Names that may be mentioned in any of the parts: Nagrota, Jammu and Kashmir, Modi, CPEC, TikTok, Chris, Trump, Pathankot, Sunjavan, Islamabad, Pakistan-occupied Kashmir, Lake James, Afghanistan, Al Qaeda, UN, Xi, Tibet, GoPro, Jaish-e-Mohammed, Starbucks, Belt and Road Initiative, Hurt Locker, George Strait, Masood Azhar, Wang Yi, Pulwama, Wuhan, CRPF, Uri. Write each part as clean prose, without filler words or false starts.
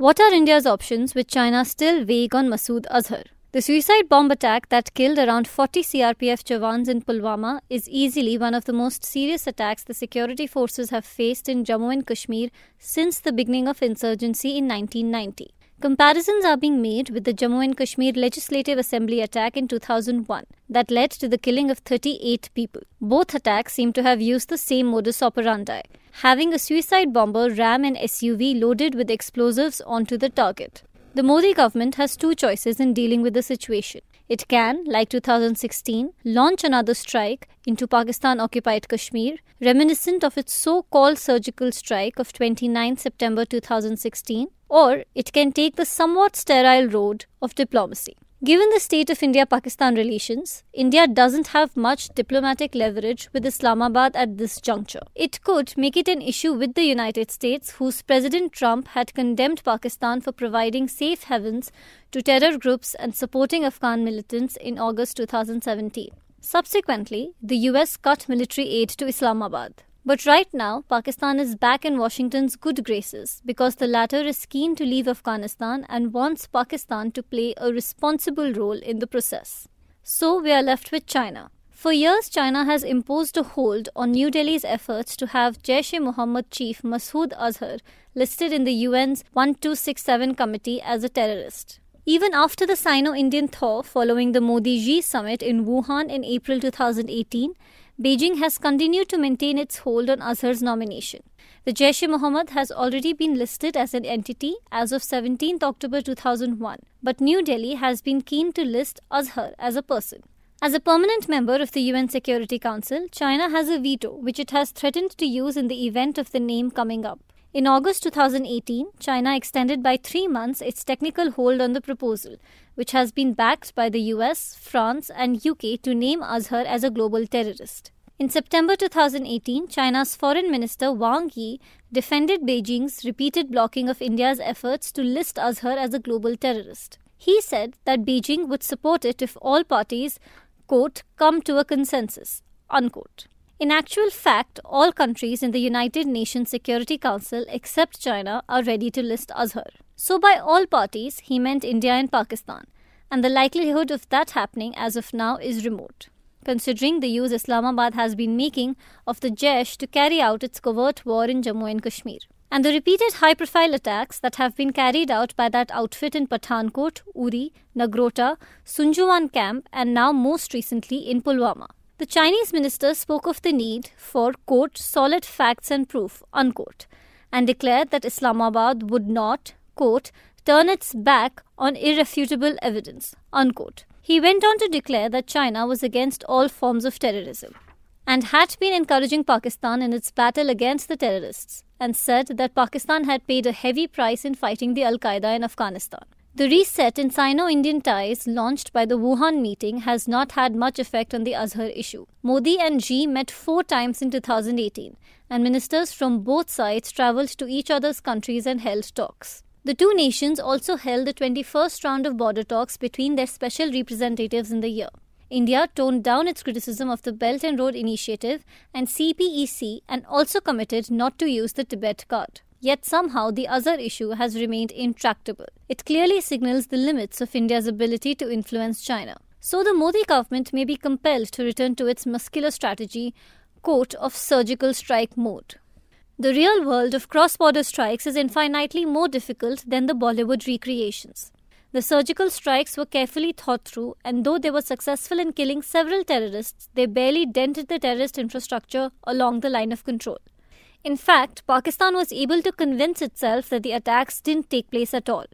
What are India's options with China still vague on Masood Azhar? The suicide bomb attack that killed around 40 CRPF jawans in Pulwama is easily one of the most serious attacks the security forces have faced in Jammu and Kashmir since the beginning of insurgency in 1990. Comparisons are being made with the Jammu and Kashmir Legislative Assembly attack in 2001 that led to the killing of 38 people. Both attacks seem to have used the same modus operandi, having a suicide bomber ram an SUV loaded with explosives onto the target. The Modi government has two choices in dealing with the situation. It can, like 2016, launch another strike into Pakistan-occupied Kashmir, reminiscent of its so-called surgical strike of 29 September 2016, or it can take the somewhat sterile road of diplomacy. Given the state of India-Pakistan relations, India doesn't have much diplomatic leverage with Islamabad at this juncture. It could make it an issue with the United States, whose President Trump had condemned Pakistan for providing safe havens to terror groups and supporting Afghan militants in August 2017. Subsequently, the US cut military aid to Islamabad. But right now, Pakistan is back in Washington's good graces because the latter is keen to leave Afghanistan and wants Pakistan to play a responsible role in the process. So we are left with China. For years, China has imposed a hold on New Delhi's efforts to have Jaish-e-Mohammed chief Masood Azhar listed in the UN's 1267 committee as a terrorist. Even after the Sino-Indian thaw following the Modi-Xi summit in Wuhan in April 2018, Beijing has continued to maintain its hold on Azhar's nomination. The Jaish-e-Mohammed has already been listed as an entity as of 17 October 2001, but New Delhi has been keen to list Azhar as a person. As a permanent member of the UN Security Council, China has a veto which it has threatened to use in the event of the name coming up. In August 2018, China extended by 3 months its technical hold on the proposal, which has been backed by the US, France and UK to name Azhar as a global terrorist. In September 2018, China's Foreign Minister Wang Yi defended Beijing's repeated blocking of India's efforts to list Azhar as a global terrorist. He said that Beijing would support it if all parties, quote, come to a consensus, unquote. In actual fact, all countries in the United Nations Security Council except China are ready to list Azhar. So by all parties, he meant India and Pakistan, and the likelihood of that happening as of now is remote, considering the use Islamabad has been making of the Jaish to carry out its covert war in Jammu and Kashmir. And the repeated high-profile attacks that have been carried out by that outfit in Pathankot, Uri, Nagrota, Sunjavan camp and now most recently in Pulwama. The Chinese minister spoke of the need for, quote, solid facts and proof, unquote, and declared that Islamabad would not, quote, turn its back on irrefutable evidence, unquote. He went on to declare that China was against all forms of terrorism and had been encouraging Pakistan in its battle against the terrorists, and said that Pakistan had paid a heavy price in fighting the Al Qaeda in Afghanistan. The reset in Sino-Indian ties launched by the Wuhan meeting has not had much effect on the Azhar issue. Modi and Xi met 4 times in 2018, and ministers from both sides travelled to each other's countries and held talks. The two nations also held the 21st round of border talks between their special representatives in the year. India toned down its criticism of the Belt and Road Initiative and CPEC and also committed not to use the Tibet card. Yet somehow the Azhar issue has remained intractable. It clearly signals the limits of India's ability to influence China. So the Modi government may be compelled to return to its muscular strategy, quote, of surgical strike mode. The real world of cross-border strikes is infinitely more difficult than the Bollywood recreations. The surgical strikes were carefully thought through, and though they were successful in killing several terrorists, they barely dented the terrorist infrastructure along the line of control. In fact, Pakistan was able to convince itself that the attacks didn't take place at all.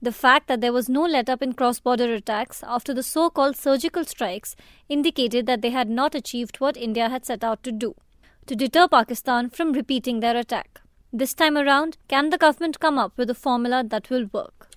The fact that there was no let-up in cross-border attacks after the so-called surgical strikes indicated that they had not achieved what India had set out to do, to deter Pakistan from repeating their attack. This time around, can the government come up with a formula that will work?